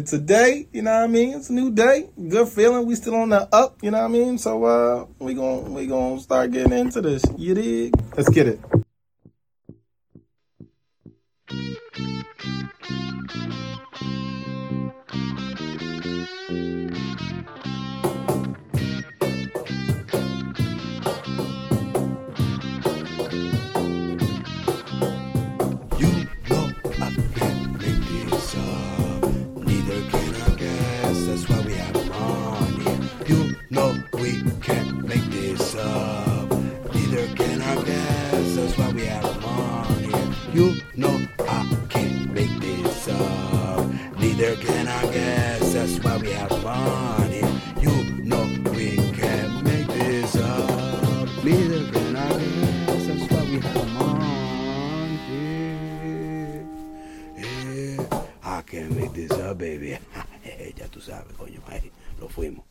Today, you know what I mean? It's a new day. Good feeling. We still on the up, you know what I mean? So we gonna start getting into this. You dig? Let's get it. You know I can't make this up, neither can I guess, that's why we have fun here. You know we can't make this up, neither can I guess, that's why we have fun here. Yeah. I can't make this up, baby. Ya tú sabes, coño, ahí lo fuimos.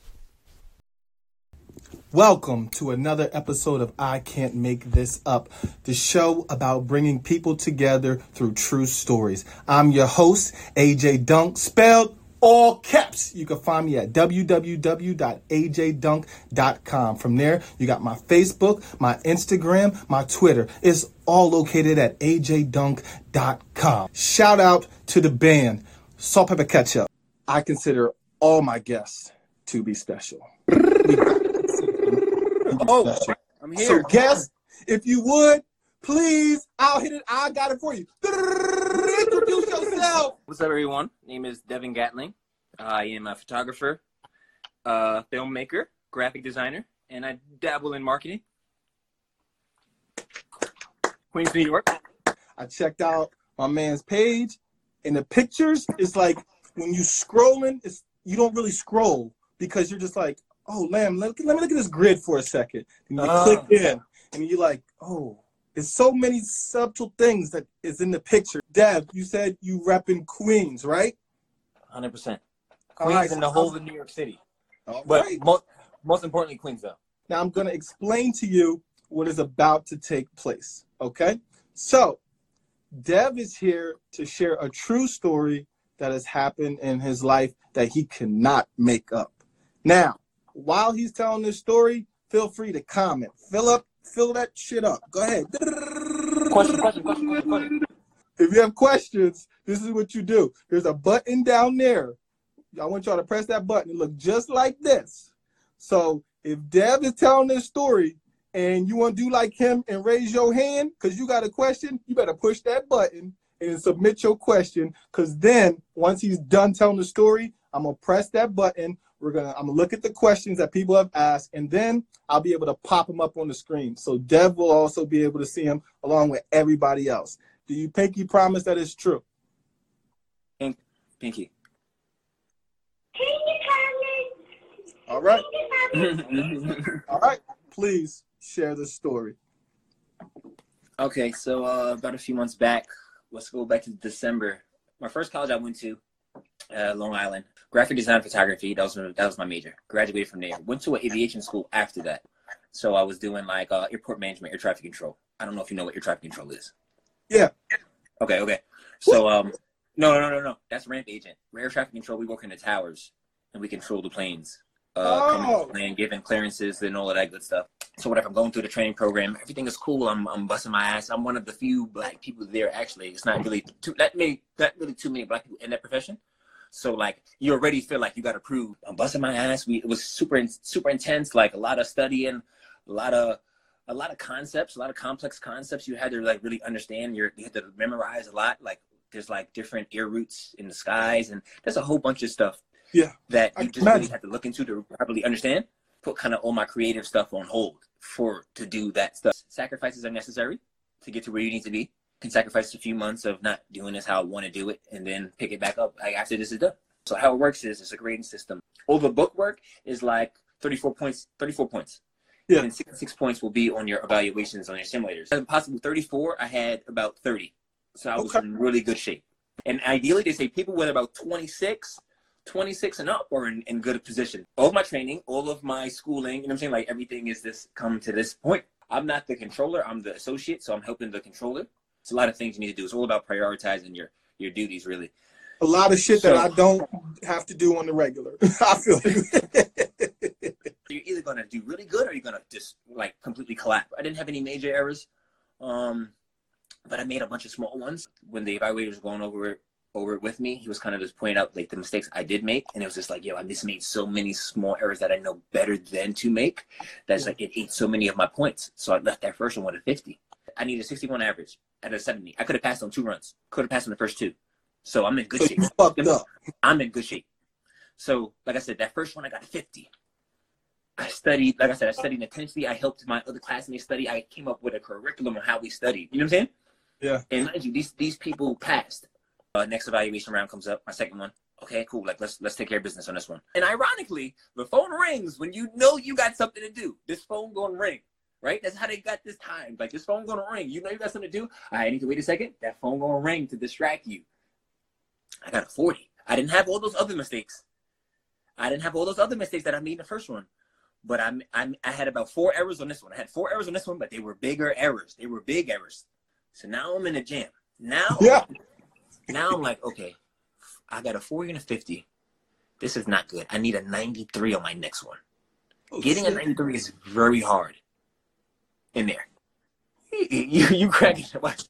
Welcome to another episode of I Can't Make This Up, the show about bringing people together through true stories. I'm your host, AJ Dunk, spelled all caps. You can find me at www.AJDUNK.com. From there, you got my Facebook, my Instagram, my Twitter. It's all located at AJDUNK.com. Shout out to the band, Salt, Pepper, Ketchup. I consider all my guests to be special. Oh, I'm here. So guess, if you would, please, I'll hit it. I got it for you. Introduce yourself. What's up, everyone? My name is Devin Gatling. I am a photographer, filmmaker, graphic designer, and I dabble in marketing. Queens, New York. I checked out my man's page, and the pictures, it's like when you scrolling, it's, you don't really scroll because you're just like, oh, Lamb, let me look at this grid for a second. And you click in, and you're like, oh, there's so many subtle things that is in the picture. Dev, you said you repping Queens, right? 100%. Queens and the whole of New York City. But most importantly, Queens, though. Now, I'm going to explain to you what is about to take place, okay? So, Dev is here to share a true story that has happened in his life that he cannot make up. Now, while he's telling this story, feel free to comment. Fill that shit up. Go ahead. Question. If you have questions, this is what you do. There's a button down there. I want y'all to press that button. It looks just like this. So if Dev is telling this story and you want to do like him and raise your hand because you got a question, you better push that button and submit your question, because then once he's done telling the story, I'm going to press that button. I'm gonna look at the questions that people have asked, and then I'll be able to pop them up on the screen. So Dev will also be able to see them along with everybody else. Do you pinky promise that it's true? Pinky. Pinky promise. All right. All right. Please share the story. Okay, so about a few months back, let's go back to December. My first college I went to, Long Island. Graphic design photography, that was my major. Graduated from there. Went to an aviation school after that. So I was doing like airport management, air traffic control. I don't know if you know what air traffic control is. Yeah. Okay. So no. That's ramp agent. Air traffic control, we work in the towers and we control the planes. Coming to land, giving clearances and all of that good stuff. So whatever, I'm going through the training program. Everything is cool. I'm busting my ass. I'm one of the few black people there, actually. It's not really too many black people in that profession. So, like, you already feel like you got to prove. I'm busting my ass. It was super intense, like a lot of studying, a lot of concepts, a lot of complex concepts you had to, like, really understand. You had to memorize a lot. Like, there's, like, different air routes in the skies, and there's a whole bunch of stuff that you just really had to look into to properly understand. Put kind of all my creative stuff on hold to do that stuff. Sacrifices are necessary to get to where you need to be. Can sacrifice a few months of not doing this how I want to do it and then pick it back up after this is done. So how it works is it's a grading system. All the book work is like 34 points. Yeah. And 66 points will be on your evaluations on your simulators. As a possible 34, I had about 30. So I was in really good shape. And ideally, they say people with about 26 and up are in good position. All of my training, all of my schooling, you know what I'm saying? Like, everything is this come to this point. I'm not the controller. I'm the associate, so I'm helping the controller. It's a lot of things you need to do. It's all about prioritizing your duties, really. a lot of shit that I don't have to do on the regular. I feel like you're either gonna do really good or you're gonna just like completely collapse. I didn't have any major errors, but I made a bunch of small ones. When the evaluator was going over it with me, he was kind of just pointing out like the mistakes I did make, and it was just like, yo, I just made so many small errors that I know better than to make. That's like it ate so many of my points. So I left that first one with a 50. I needed a 61 average at a 70. I could have passed on 2 runs. Could have passed on the first 2. So I'm in good shape. I'm in good shape. So like I said, that first one I got a 50. I studied, like I said, I studied intensely. I helped my other classmates study. I came up with a curriculum on how we studied. You know what I'm saying? Yeah. And mind you, these people passed. Next evaluation round comes up, my second one. Okay, cool. Like let's take care of business on this one. And ironically, the phone rings when you know you got something to do. This phone gonna ring, right? That's how they got this time. Like this phone gonna ring. You know you got something to do. I need to wait a second. That phone gonna ring to distract you. I got a 40. I didn't have all those other mistakes. I didn't have all those other mistakes that I made in the first one. But I had about 4 errors on this one. I had 4 errors on this one, but they were bigger errors. They were big errors. So now I'm in a jam. Now, yeah. Now I'm like, okay, I got a 40 and a 50. This is not good. I need a 93 on my next one. Oh, getting shit. A 93 is very hard in there. You cracking the watch.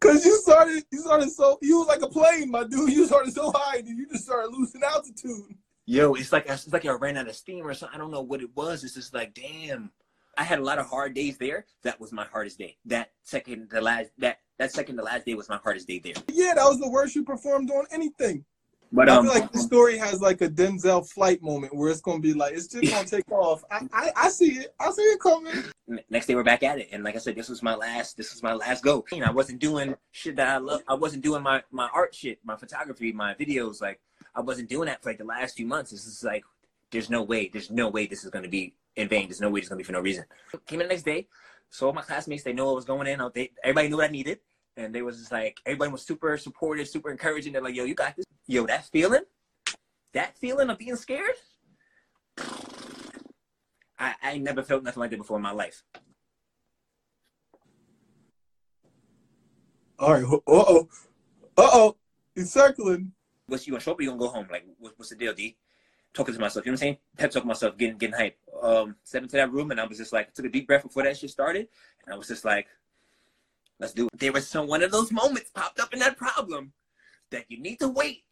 Cause you started so, you was like a plane, my dude. You started so high and you just started losing altitude. Yo, it's like I ran out of steam or something. I don't know what it was. It's just like, damn. I had a lot of hard days there. That was my hardest day. That second to last day was my hardest day there. Yeah, that was the worst you performed on anything. But I feel like the story has like a Denzel Flight moment where it's gonna be like it's just gonna take off. I see it. I see it coming. Next day we're back at it, and like I said, this was my last go. You know, I wasn't doing shit that I love. I wasn't doing my art shit, my photography, my videos. Like I wasn't doing that for like the last few months. It's just like there's no way this is gonna be in vain. There's no way it's gonna be for no reason. Came in the next day, so all my classmates, they know I was going in. Everybody knew what I needed. And they was just like, everybody was super supportive, super encouraging. They're like, yo, you got this. Yo, that feeling of being scared? I ain't never felt nothing like that before in my life. All right, uh-oh. Uh-oh, he's circling. What's you gonna show up or you gonna go home? Like, what's the deal, D? Talking to myself, you know what I'm saying? Pep talking to myself, getting hype. Stepped into that room and I was just like, took a deep breath before that shit started. And I was just like, let's do it. There was one of those moments popped up in that problem that you need to wait.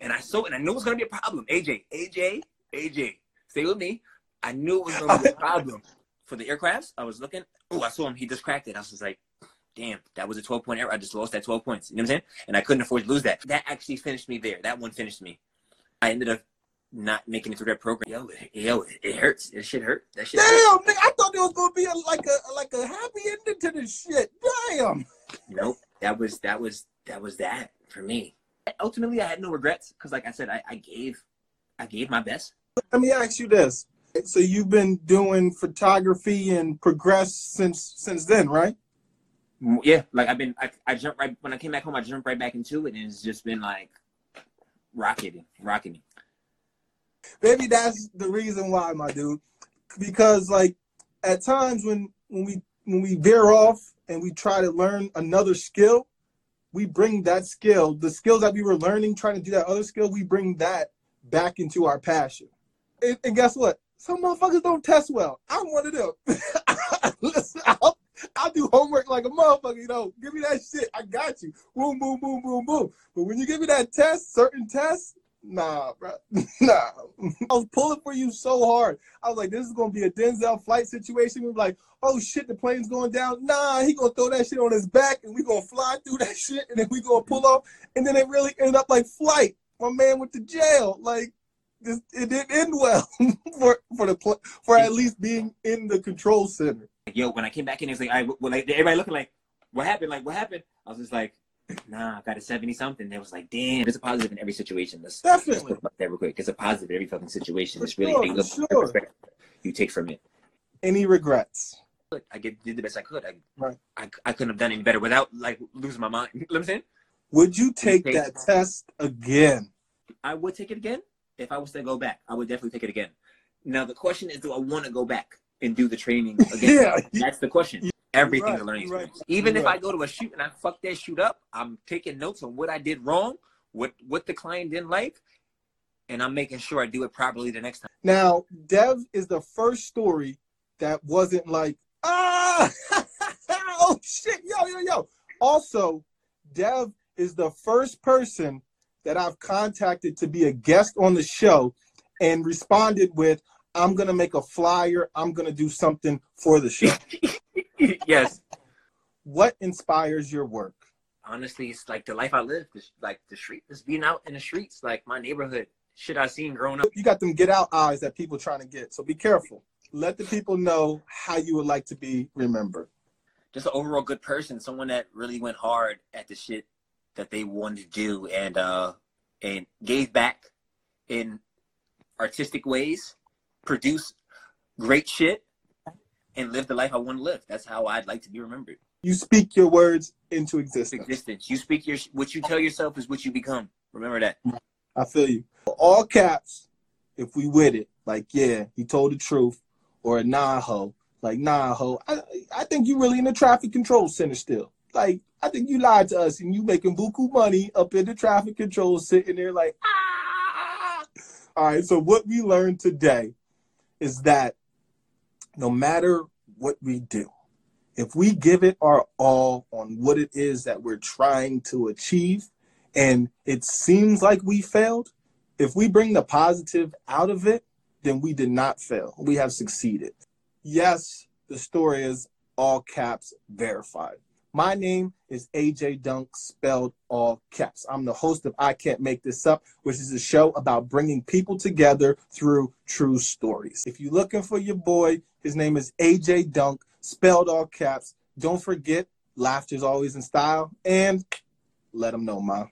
And I knew it was gonna be a problem. AJ, stay with me. I knew it was gonna be a problem. For the aircrafts, I was looking. Oh, I saw him. He just cracked it. I was just like, damn, that was a 12-point error. I just lost that 12 points. You know what I'm saying? And I couldn't afford to lose that. That actually finished me there. That one finished me. I ended up not making it through that program. Yo, it hurts. This shit hurt. That shit. Damn, hurt. Nigga, I thought there was gonna be a happy ending to this shit. Damn. Nope. That was that for me. Ultimately, I had no regrets because, like I said, I gave my best. Let me ask you this: so you've been doing photography and progress since then, right? Yeah. Like I jumped right when I came back home. I jumped right back into it, and it's just been like rocketing. Maybe that's the reason why, my dude, because like at times when we veer off and we try to learn another skill, we bring that skill, the skills that we were learning, trying to do that other skill, we bring that back into our passion. And guess what? Some motherfuckers don't test well. I'm one of them. Listen, I'll do homework like a motherfucker, you know, give me that shit. I got you. Boom, boom, boom, boom, boom. But when you give me that test, certain tests, nah, bro. Nah. I was pulling for you so hard. I was like, this is going to be a Denzel Flight situation. We're like, oh, shit, the plane's going down. Nah, he going to throw that shit on his back, and we're going to fly through that shit, and then we're going to pull off. And then it really ended up like Flight. My man went to jail. Like, this, it didn't end well for at least being in the control center. Yo, when I came back in, it's like, I, well, like, everybody looking like, what happened? Like, what happened? I was just like, nah, I got a 70-something. They was like, damn, there's a positive in every situation. Let's definitely talk about that real quick. There's a positive in every fucking situation. It's really you take from it. Any regrets? Look, did the best I could. I couldn't have done any better without like losing my mind. You know what I'm saying? Would you take that test again? I would take it again if I was to go back. I would definitely take it again. Now the question is, do I want to go back and do the training again? Yeah, that's the question. everything a learning experience. Even if I go to a shoot and I fuck that shoot up, I'm taking notes on what I did wrong, what the client didn't like, and I'm making sure I do it properly the next time. Now, Dev is the first story that wasn't like, ah, oh shit, yo. Also, Dev is the first person that I've contacted to be a guest on the show and responded with, I'm going to make a flyer. I'm going to do something for the show. Yes. What inspires your work? Honestly, it's like the life I live, like the street, just being out in the streets, like my neighborhood, shit I seen growing up. You got them get out eyes that people trying to get. So be careful. Let the people know how you would like to be remembered. Just an overall good person, someone that really went hard at the shit that they wanted to do and gave back in artistic ways, produced great shit, and lived the life I want to live. That's how I'd like to be remembered. You speak your words into existence. You speak your, what you tell yourself is what you become. Remember that. I feel you. All caps, if we with it, like, yeah, he told the truth, or a nah-ho. Like, nah, ho, I think you really in the traffic control center still. Like, I think you lied to us and you making buku money up in the traffic control sitting there like, ah! All right, so what we learned today is that no matter what we do, if we give it our all on what it is that we're trying to achieve and it seems like we failed, if we bring the positive out of it, then we did not fail. We have succeeded. Yes, the story is all caps verified. My name is AJ Dunk, spelled all caps. I'm the host of I Can't Make This Up, which is a show about bringing people together through true stories. If you're looking for your boy, his name is AJ Dunk, spelled all caps. Don't forget, laughter's always in style. And let him know, ma.